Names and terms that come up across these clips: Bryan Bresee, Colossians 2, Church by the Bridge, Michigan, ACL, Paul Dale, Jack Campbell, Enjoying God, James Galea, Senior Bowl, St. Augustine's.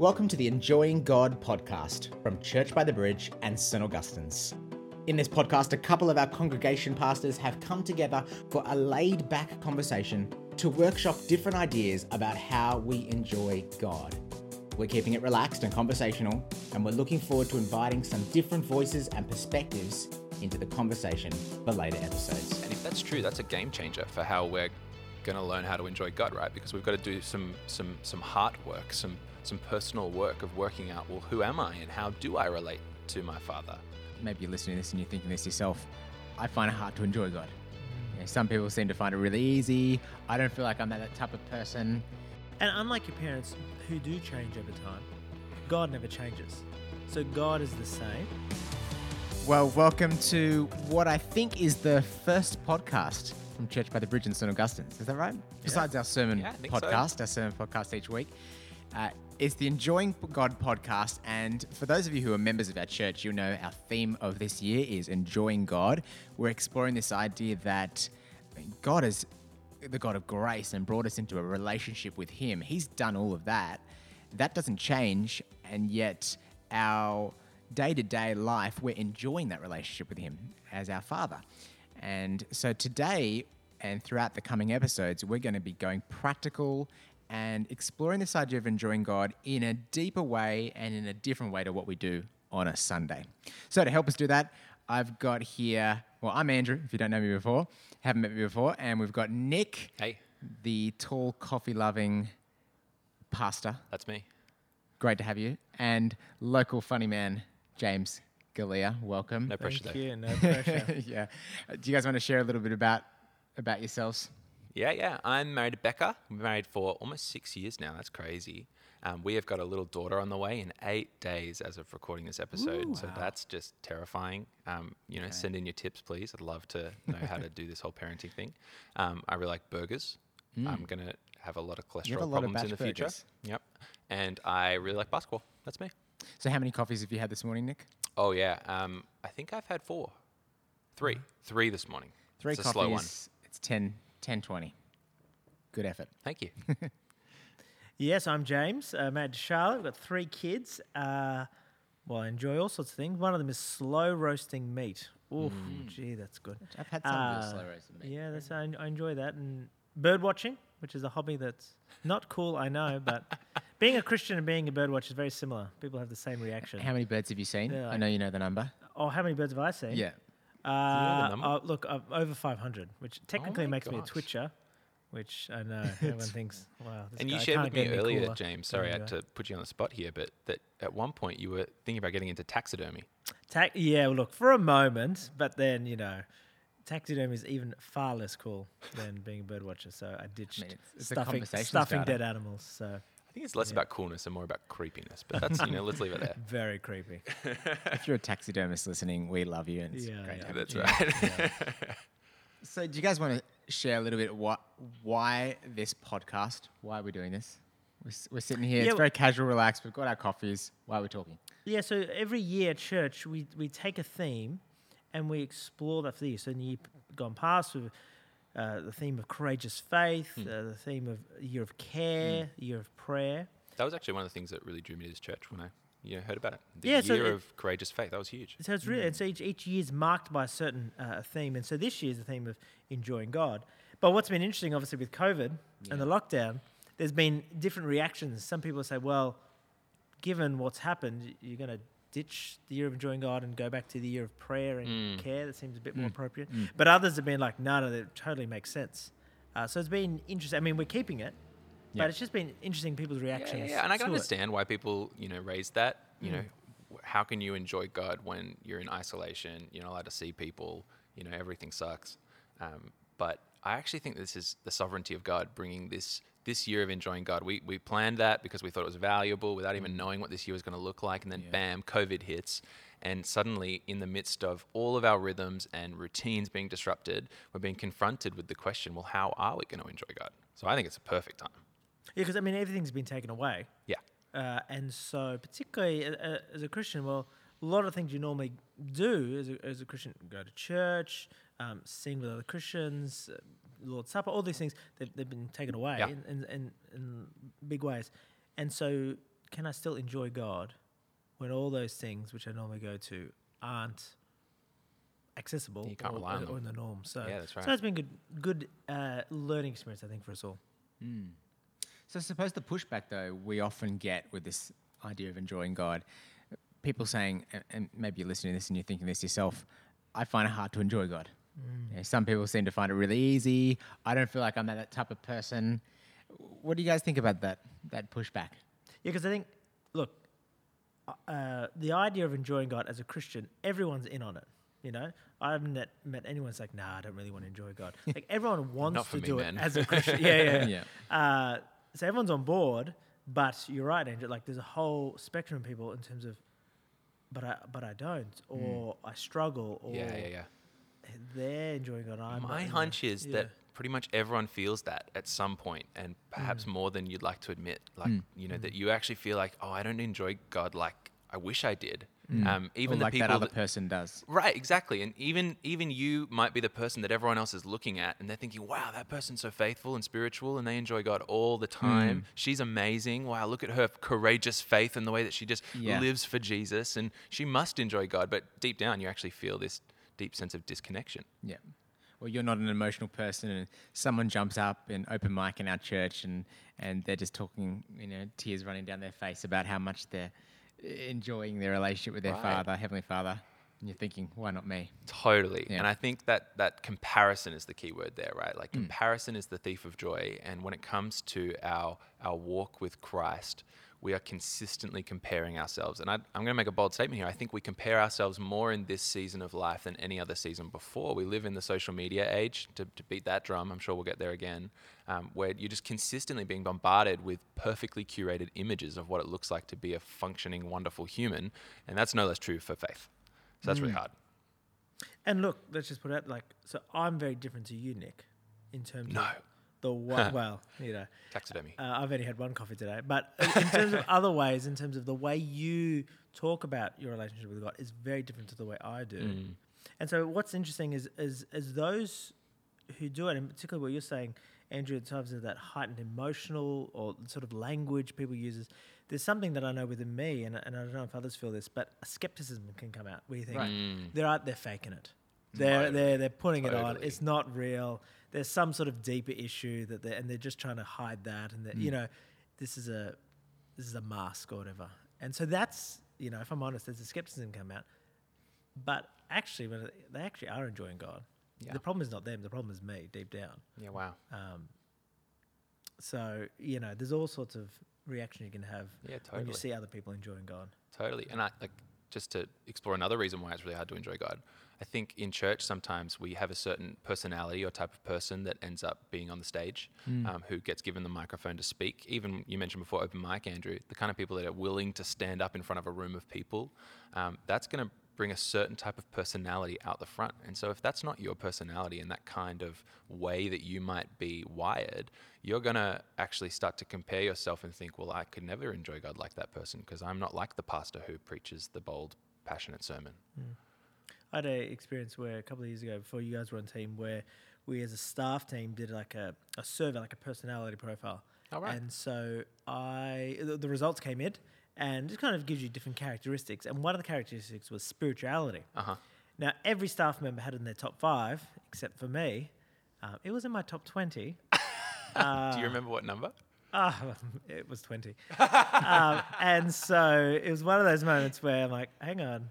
Welcome to the Enjoying God podcast from Church by the Bridge and St. Augustine's. In this podcast, a couple of our congregation pastors have come together for a laid-back conversation to workshop different ideas about how we enjoy God. We're keeping it relaxed and conversational, and we're looking forward to inviting some different voices and perspectives into the conversation for later episodes. And if that's true, that's a game changer for how we're going to learn how to enjoy God, right? Because we've got to do some heart work, some personal work of working out, well, who am I and how do I relate to my Father? Maybe you're listening to this and you're thinking this yourself. I find it hard to enjoy God. You know, some people seem to find it really easy. I don't feel like I'm that type of person. And unlike your parents, who do change over time, God never changes. So God is the same. Well, welcome to what I think is the first podcast from Church by the Bridge and St. Augustine's. Is that right? Yeah. Besides our sermon podcast, so. Our sermon podcast each week. It's the Enjoying God podcast, and for those of you who are members of our church, you'll know our theme of this year is Enjoying God. We're exploring this idea that God is the God of grace and brought us into a relationship with Him. He's done all of that. That doesn't change, and yet our day-to-day life, we're enjoying that relationship with Him as our Father. And so today and throughout the coming episodes, we're going to be going practical and exploring this idea of enjoying God in a deeper way and in a different way to what we do on a Sunday. So to help us do that, I've got here, well, I'm Andrew, if you don't know me before, haven't met me before, and we've got Nick, hey, the tall, coffee-loving pastor. That's me. Great to have you. And local funny man, James Galea, welcome. No pressure, though. Thank you, no pressure. Yeah. Do you guys want to share a little bit about yourselves? Yeah. I'm married to Becca. We've been married for almost 6 years now. That's crazy. We have got a little daughter on the way in 8 days as of recording this episode. Ooh, so wow. That's just terrifying. Okay. Send in your tips, please. I'd love to know how to do this whole parenting thing. I really like burgers. I'm going to have a lot of cholesterol problems in the future. Yep. And I really like basketball. That's me. So how many coffees have you had this morning, Nick? Oh, yeah. I think I've had three this morning. Three coffees. It's a slow one. It's 10:20. Good effort. Thank you. Yes, I'm James. I'm married to Charlotte. We've got 3 kids. I enjoy all sorts of things. One of them is slow roasting meat. Oof, gee, that's good. I've had some of the slow roasting meat. Yeah, I enjoy that. And bird watching, which is a hobby that's not cool, I know, but being a Christian and being a bird watcher is very similar. People have the same reaction. How many birds have you seen? I know you know the number. Oh, how many birds have I seen? Yeah. I'm over 500, which technically makes me a twitcher, which I know everyone thinks, wow. And you shared with me earlier, James, sorry I had to put you on the spot here, but that at one point you were thinking about getting into taxidermy. For a moment, but then, taxidermy is even far less cool than being a bird watcher, so I ditched stuffing dead animals. So I think it's less about coolness and more about creepiness, but that's, let's leave it there. Very creepy. If you're a taxidermist listening, we love you. And that's right. Yeah. So do you guys want to share a little bit why this podcast? Why are we doing this? We're sitting here. It's very casual, relaxed. We've got our coffees. Why are we talking? Yeah, so every year at church, we take a theme and we explore that for the year. So in the year gone past, we've the theme of courageous faith, the theme of year of care, year of prayer. That was actually one of the things that really drew me to this church when I heard about it. The year of courageous faith, that was huge. So it's really, and so each year is marked by a certain theme. And so this year is the theme of enjoying God. But what's been interesting, obviously, with COVID and the lockdown, there's been different reactions. Some people say, well, given what's happened, you're going to ditch the year of enjoying God and go back to the year of prayer and care. That seems a bit more appropriate. But others have been like, no, that totally makes sense. So it's been interesting. I mean, we're keeping it, but it's just been interesting people's reactions. Yeah, and I can understand why people, raise that. How can you enjoy God when you're in isolation? You're not allowed to see people. Everything sucks. But I actually think this is the sovereignty of God bringing this year of enjoying God. We planned that because we thought it was valuable without even knowing what this year was going to look like. And then bam, COVID hits. And suddenly in the midst of all of our rhythms and routines being disrupted, we're being confronted with the question, well, how are we going to enjoy God? So I think it's a perfect time. Yeah, because everything's been taken away. Yeah. And so particularly as a Christian, well, a lot of things you normally do as a Christian, go to church, sing with other Christians, Lord's Supper, all these things, they've been taken away in big ways. And so can I still enjoy God when all those things which I normally go to aren't accessible or in the norm? So, yeah, that's right. So it's been good learning experience, I think, for us all. Mm. So I suppose the pushback, though, we often get with this idea of enjoying God, people saying, and maybe you're listening to this and you're thinking this yourself, I find it hard to enjoy God. Mm. You know, some people seem to find it really easy. I don't feel like I'm that type of person. What do you guys think about that pushback? Yeah, because I think, look, the idea of enjoying God as a Christian, everyone's in on it. You know, I haven't met anyone that's like, nah, I don't really want to enjoy God. Like, everyone wants to do it as a Christian. Yeah. So everyone's on board, but you're right, Andrew. Like, there's a whole spectrum of people in terms of, but I don't, or I struggle, or they're enjoying God. My hunch is that pretty much everyone feels that at some point, and perhaps more than you'd like to admit. Like, you know, that you actually feel like, oh, I don't enjoy God like I wish I did. Mm. Even the like people that other person does. Right, exactly. And even you might be the person that everyone else is looking at and they're thinking, wow, that person's so faithful and spiritual and they enjoy God all the time. Mm. She's amazing. Wow, look at her courageous faith and the way that she just lives for Jesus, and she must enjoy God. But deep down, you actually feel this deep sense of disconnection. Yeah. Well, you're not an emotional person, and someone jumps up in open mic in our church and they're just talking, you know, tears running down their face about how much they're enjoying their relationship with their Father, Heavenly Father, and you're thinking, why not me? Totally. Yeah. And I think that comparison is the key word there, right? Like, comparison is the thief of joy. And when it comes to our walk with Christ, we are consistently comparing ourselves. And I'm going to make a bold statement here. I think we compare ourselves more in this season of life than any other season before. We live in the social media age, to beat that drum. I'm sure we'll get there again, where you're just consistently being bombarded with perfectly curated images of what it looks like to be a functioning, wonderful human. And that's no less true for faith. So that's really hard. And look, let's just put it out like, so I'm very different to you, Nick, in terms of... The one, well, you know, taxidermy. I've only had one coffee today, but in terms of other ways, in terms of the way you talk about your relationship with God is very different to the way I do. Mm. And so, what's interesting is those who do it, and particularly what you're saying, Andrew, in terms of that heightened emotional or sort of language people use, there's something that I know within me, and I don't know if others feel this, but skepticism can come out where you think they're faking it. They're putting it on. It's not real. There's some sort of deeper issue that they're just trying to hide that, and that you know, this is a mask or whatever. And so that's, you know, if I'm honest, there's a skepticism come out. But actually, when they actually are enjoying God, the problem is not them. The problem is me deep down. Yeah. Wow. So you know, there's all sorts of reaction you can have when you see other people enjoying God. Totally. And I like, just to explore another reason why it's really hard to enjoy God. I think in church sometimes we have a certain personality or type of person that ends up being on the stage, who gets given the microphone to speak. Even you mentioned before open mic, Andrew, the kind of people that are willing to stand up in front of a room of people, that's going to bring a certain type of personality out the front. And so if that's not your personality and that kind of way that you might be wired, you're going to actually start to compare yourself and think, well, I could never enjoy God like that person because I'm not like the pastor who preaches the bold, passionate sermon. Mm. I had an experience where a couple of years ago, before you guys were on team, where we as a staff team did like a survey, like a personality profile. All right. And so the results came in and it kind of gives you different characteristics. And one of the characteristics was spirituality. Uh-huh. Now, every staff member had it in their top 5, except for me. It was in my top 20. Do you remember what number? It was 20. And so it was one of those moments where I'm like, hang on.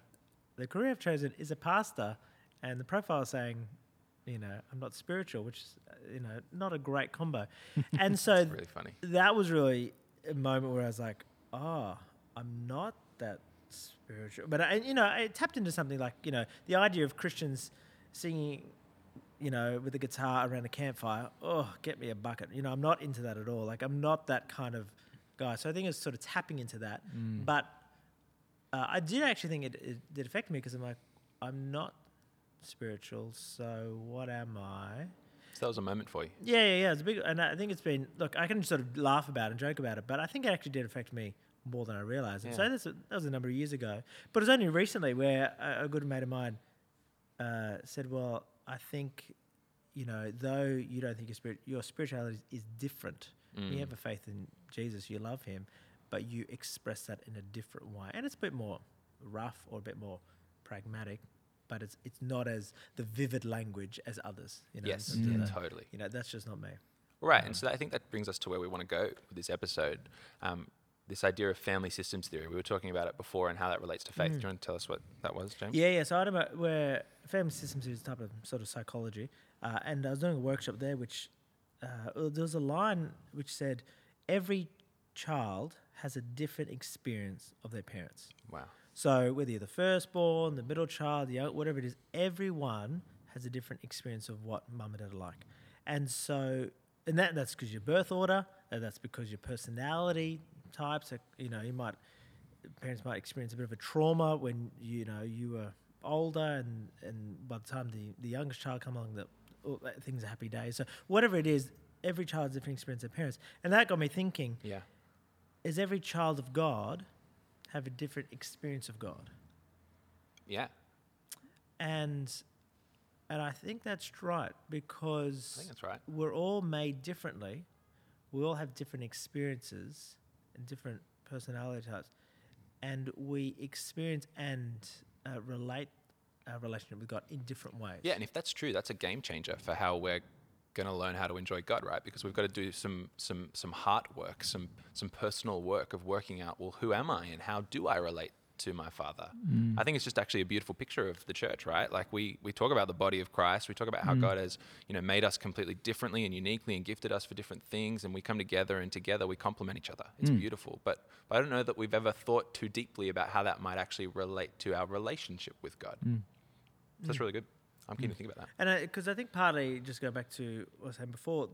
The career I've chosen is a pastor, and the profile saying, you know, I'm not spiritual, which is, you know, not a great combo. And so really funny. That was really a moment where I was like, oh, I'm not that spiritual. But, it tapped into something like, you know, the idea of Christians singing, you know, with a guitar around a campfire, oh, get me a bucket. You know, I'm not into that at all. Like, I'm not that kind of guy. So I think it's sort of tapping into that. Mm. But... I did actually think it did affect me because I'm like, I'm not spiritual, so what am I? So that was a moment for you. Yeah. It's big, and I think it's been, look, I can sort of laugh about it and joke about it, but I think it actually did affect me more than I realised. Yeah. So that was a number of years ago. But it was only recently where a good mate of mine said, well, I think, you know, though you don't think your spirituality is different, you have a faith in Jesus, you love him, but you express that in a different way. And it's a bit more rough or a bit more pragmatic, but it's not as the vivid language as others. You know? Yes, yeah, totally. You know, that's just not me. Right, and so I think that brings us to where we want to go with this episode, this idea of family systems theory. We were talking about it before and how that relates to faith. Do you want to tell us what that was, James? Yeah, so I don't know where family systems is a type of sort of psychology, and I was doing a workshop there which, there was a line which said, every child has a different experience of their parents. Wow. So whether you're the firstborn, the middle child, the whatever it is, everyone has a different experience of what mum and dad are like. And so... and that's because your birth order, and that's because your personality types. You know, parents might experience a bit of a trauma when you were older, and by the time the youngest child come along, that things are happy days. So whatever it is, every child's different experience of parents, and that got me thinking. Yeah, is every child of God have a different experience of God? Yeah, And I think that's right, because we're all made differently. We all have different experiences and different personality types. And we experience and relate our relationship with God in different ways. Yeah, and if that's true, that's a game changer for how we're going to learn how to enjoy God, right? Because we've got to do some heart work, some personal work of working out, well, who am I and how do I relate to my Father? I think it's just actually a beautiful picture of the church, right? Like we talk about the body of Christ, we talk about how God has, made us completely differently and uniquely and gifted us for different things, and we come together and together we complement each other. It's beautiful, but I don't know that we've ever thought too deeply about how that might actually relate to our relationship with God. So that's really good. I'm keen to think about that. And because I think partly, just go back to what I was saying before,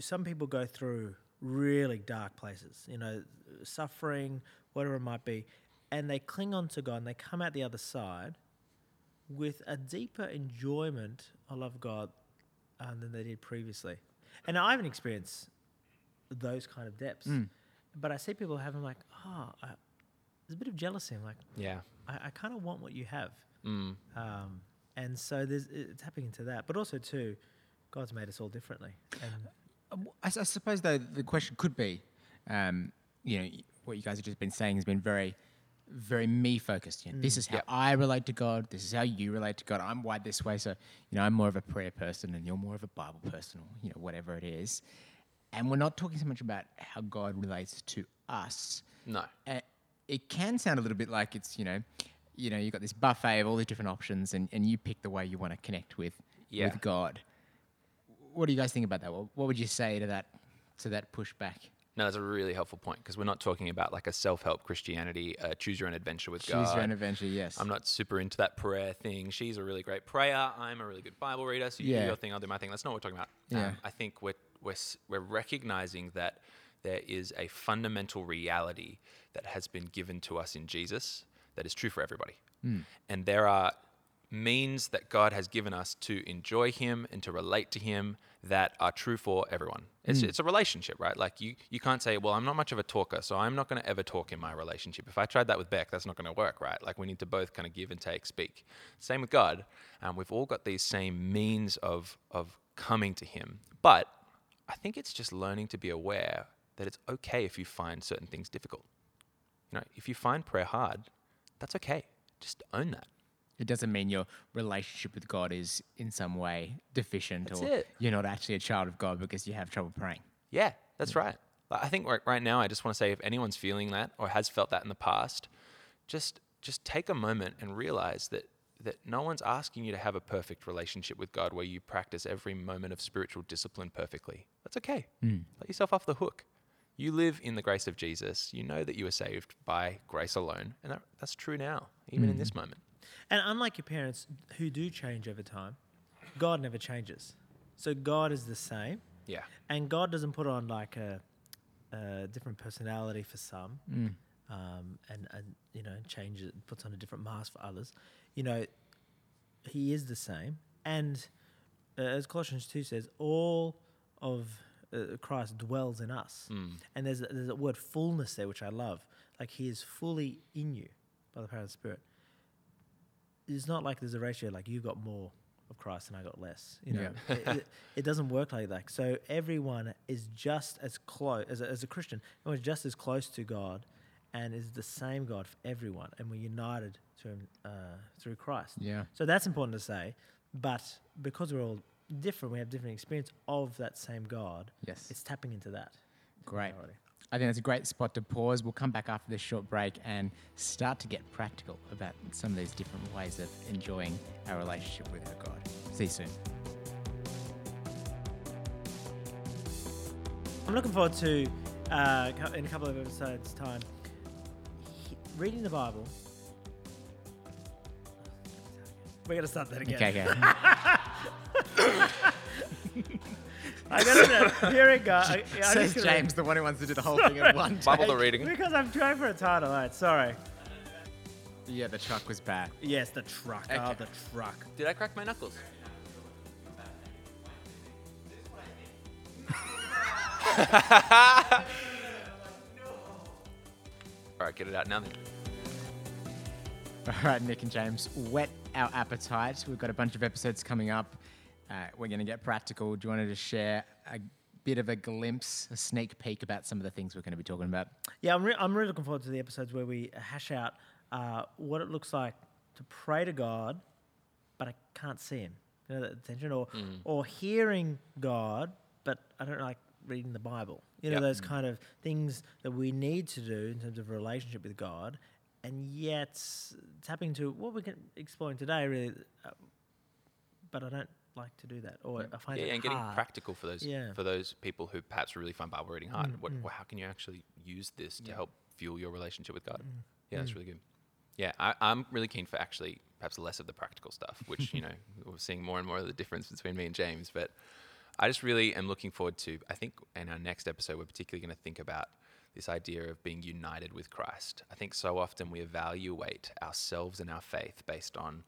some people go through really dark places, suffering, whatever it might be, and they cling on to God and they come out the other side with a deeper enjoyment of God than they did previously. And I haven't experienced those kind of depths, but I see people have, I'm like, there's a bit of jealousy. I'm like, yeah, I kind of want what you have. And so it's tapping into that. But also too, God's made us all differently. And I suppose though the question could be, what you guys have just been saying has been very, very me-focused. This is how I relate to God. This is how you relate to God. I'm wired this way, so I'm more of a prayer person, and you're more of a Bible person, or whatever it is. And we're not talking so much about how God relates to us. No, it can sound a little bit like it's you've got this buffet of all these different options, and you pick the way you want to connect with God. What do you guys think about that? What would you say to that pushback? No, that's a really helpful point, because we're not talking about like a self-help Christianity, choose your own adventure with God. Choose your own adventure, yes. I'm not super into that prayer thing. She's a really great prayer. I'm a really good Bible reader. So you do your thing, I'll do my thing. That's not what we're talking about. Yeah. I think we're recognizing that there is a fundamental reality that has been given to us in Jesus that is true for everybody. And there are means that God has given us to enjoy Him and to relate to Him that are true for everyone. It's a relationship, right? Like you can't say, well, I'm not much of a talker, so I'm not going to ever talk in my relationship. If I tried that with Beck, that's not going to work, right? Like we need to both kind of give and take, speak. Same with God. We've all got these same means of coming to Him. But I think it's just learning to be aware that it's okay if you find certain things difficult. If you find prayer hard, that's okay. Just own that. It doesn't mean your relationship with God is in some way deficient, you're not actually a child of God because you have trouble praying. Yeah, that's right. I think right now I just want to say, if anyone's feeling that or has felt that in the past, just take a moment and realize that no one's asking you to have a perfect relationship with God where you practice every moment of spiritual discipline perfectly. That's okay. Let yourself off the hook. You live in the grace of Jesus. You know that you are saved by grace alone, and that's true now, even in this moment. And unlike your parents, who do change over time, God never changes. So God is the same. Yeah. And God doesn't put on like a different personality for some, and changes, puts on a different mask for others. He is the same. And as Colossians 2 says, all of Christ dwells in us. And there's a word fullness there, which I love. Like He is fully in you by the power of the Spirit. It's not like there's a ratio, like you've got more of Christ and I got less. You know, yeah. It doesn't work like that. So everyone is just as close as a Christian. Everyone's just as close to God, and is the same God for everyone, and we're united to Him through Christ. Yeah. So that's important to say. But because we're all different, we have different experience of that same God. Yes. It's tapping into that. Great. I think that's a great spot to pause. We'll come back after this short break and start to get practical about some of these different ways of enjoying our relationship with our God. See you soon. I'm looking forward to, in a couple of episodes' time, reading the Bible. We're going to start that again. Okay. I gotta hear it go. Says James, the one who wants to do the whole thing in one take. Bible reading. Because I'm trying for a title, right? Sorry. Yeah, the truck was bad. Yes, the truck. Okay. Oh, the truck. Did I crack my knuckles? All right, get it out now then. All right, Nick and James, whet our appetite. We've got a bunch of episodes coming up. We're going to get practical. Do you want to just share a bit of a glimpse, a sneak peek about some of the things we're going to be talking about? Yeah, I'm really looking forward to the episodes where we hash out what it looks like to pray to God, but I can't see Him. You know, that tension, or hearing God, but I don't like reading the Bible. You know, those kind of things that we need to do in terms of relationship with God, and yet tapping into what we're exploring today, really, but I don't like to do that, or I find it hard. And getting practical for those people who perhaps really find Bible reading hard. How can you actually use this to help fuel your relationship with God? That's really good. Yeah, I'm really keen for actually perhaps less of the practical stuff, which, you know, we're seeing more and more of the difference between me and James, but I just really am looking forward to, I think in our next episode, we're particularly going to think about this idea of being united with Christ. I think so often we evaluate ourselves and our faith based on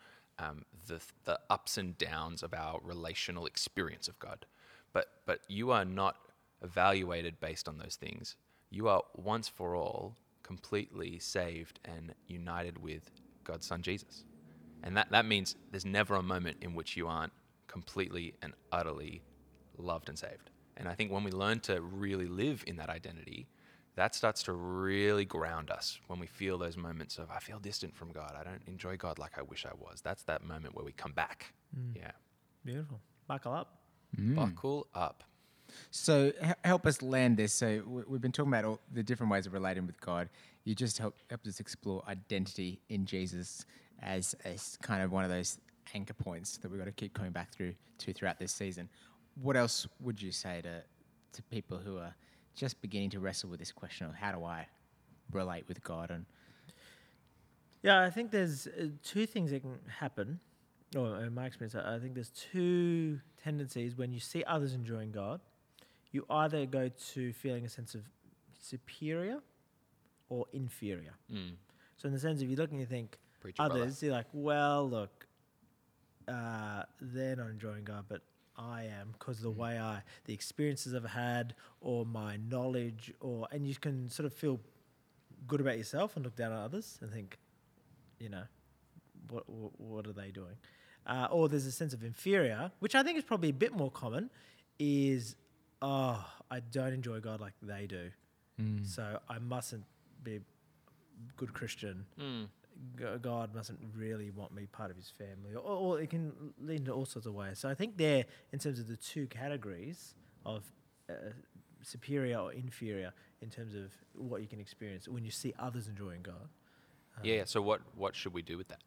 the ups and downs of our relational experience of God. But you are not evaluated based on those things. You are once for all completely saved and united with God's Son, Jesus. And that means there's never a moment in which you aren't completely and utterly loved and saved. And I think when we learn to really live in that identity, that starts to really ground us when we feel those moments of, I feel distant from God. I don't enjoy God like I wish I was. That's that moment where we come back. Yeah. Beautiful. Buckle up. Buckle up. So help us land this. So we've been talking about all the different ways of relating with God. You just helped us explore identity in Jesus as kind of one of those anchor points that we've got to keep coming back to throughout this season. What else would you say to people who are just beginning to wrestle with this question of how do I relate with God? And yeah, I think there's two things that can happen. Or in my experience, I think there's two tendencies when you see others enjoying God. You either go to feeling a sense of superior or inferior. So in the sense, if you look and you think preacher others, brother, you're like, well, look, they're not enjoying God, but I am, because the way the experiences I've had, or my knowledge, and you can sort of feel good about yourself and look down at others and think, you know, what are they doing? Or there's a sense of inferior, which I think is probably a bit more common, is, oh, I don't enjoy God like they do. So I mustn't be a good Christian. God mustn't really want me part of His family, or it can lead into all sorts of ways. So I think there, in terms of the two categories of superior or inferior, in terms of what you can experience when you see others enjoying God. So what should we do with that?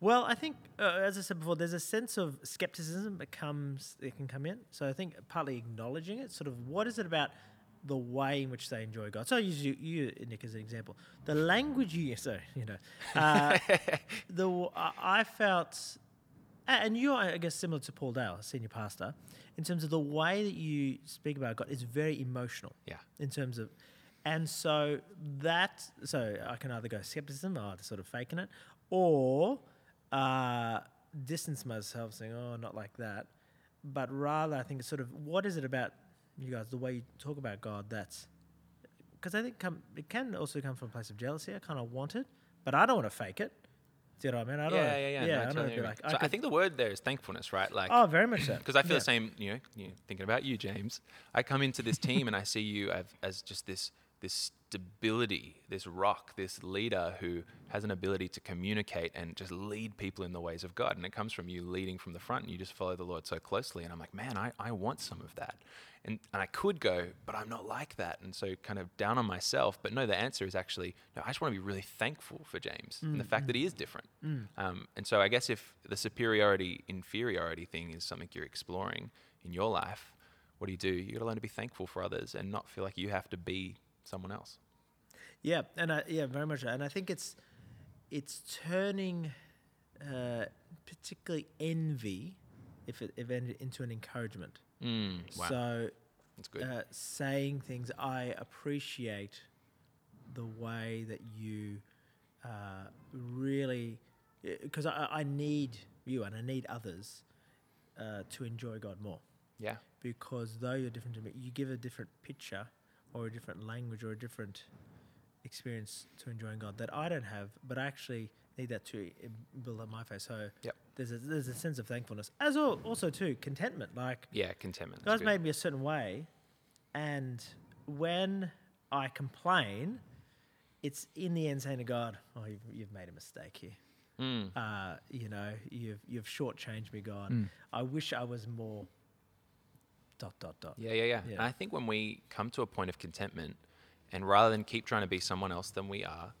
Well, I think, as I said before, there's a sense of skepticism that can come in. So I think partly acknowledging it, sort of what is it about the way in which they enjoy God. So I use you, Nick, as an example. The language you use, so, you know, I felt, and you're, I guess, similar to Paul Dale, senior pastor, in terms of the way that you speak about God is very emotional. Yeah. In terms of, and so I can either go skepticism, or either sort of faking it, or distance myself, saying, oh, not like that. But rather, I think it's sort of, what is it about you guys, the way you talk about God, that's... Because I think it can also come from a place of jealousy. I kind of want it, but I don't want to fake it. Do you know what I mean? I think the word there is thankfulness, right? Like, oh, very much so. Because I feel the same, you know, thinking about you, James. I come into this team and I see you as just this stability, this rock, this leader who has an ability to communicate and just lead people in the ways of God. And it comes from you leading from the front, and you just follow the Lord so closely. And I'm like, man, I want some of that. And I could go, but I'm not like that. And so kind of down on myself. But no, the answer is actually, no, I just want to be really thankful for James and the fact that he is different. And so I guess if the superiority, inferiority thing is something you're exploring in your life, what do? You got to learn to be thankful for others and not feel like you have to be someone else. Yeah, and very much. And I think it's turning particularly envy, into an encouragement. Wow. So that's good. Saying things, I appreciate the way that you really, because I need you and I need others to enjoy God more. Yeah. Because though you're different to me, you give a different picture or a different language or a different experience to enjoying God that I don't have, but I actually need that to build up my faith. So there's a sense of thankfulness, as also too contentment. Like contentment. God's made me a certain way, and when I complain, it's in the end saying to God, "Oh, you've made a mistake here. You've shortchanged me, God. I wish I was more." ... Yeah. And I think when we come to a point of contentment, and rather than keep trying to be someone else than we are,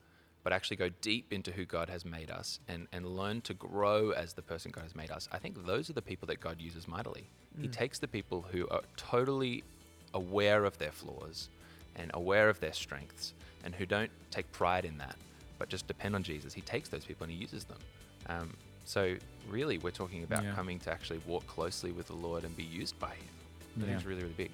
but actually go deep into who God has made us and learn to grow as the person God has made us, I think those are the people that God uses mightily. He takes the people who are totally aware of their flaws and aware of their strengths and who don't take pride in that, but just depend on Jesus. He takes those people and he uses them. So really we're talking about coming to actually walk closely with the Lord and be used by him. I think it's really, really big.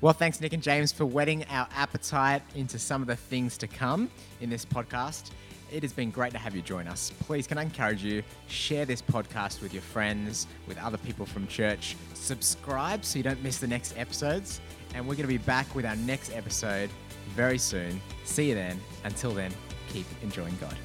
Well, thanks, Nick and James, for whetting our appetite into some of the things to come in this podcast. It has been great to have you join us. Please, can I encourage you, share this podcast with your friends, with other people from church. Subscribe so you don't miss the next episodes. And we're going to be back with our next episode very soon. See you then. Until then, keep enjoying God.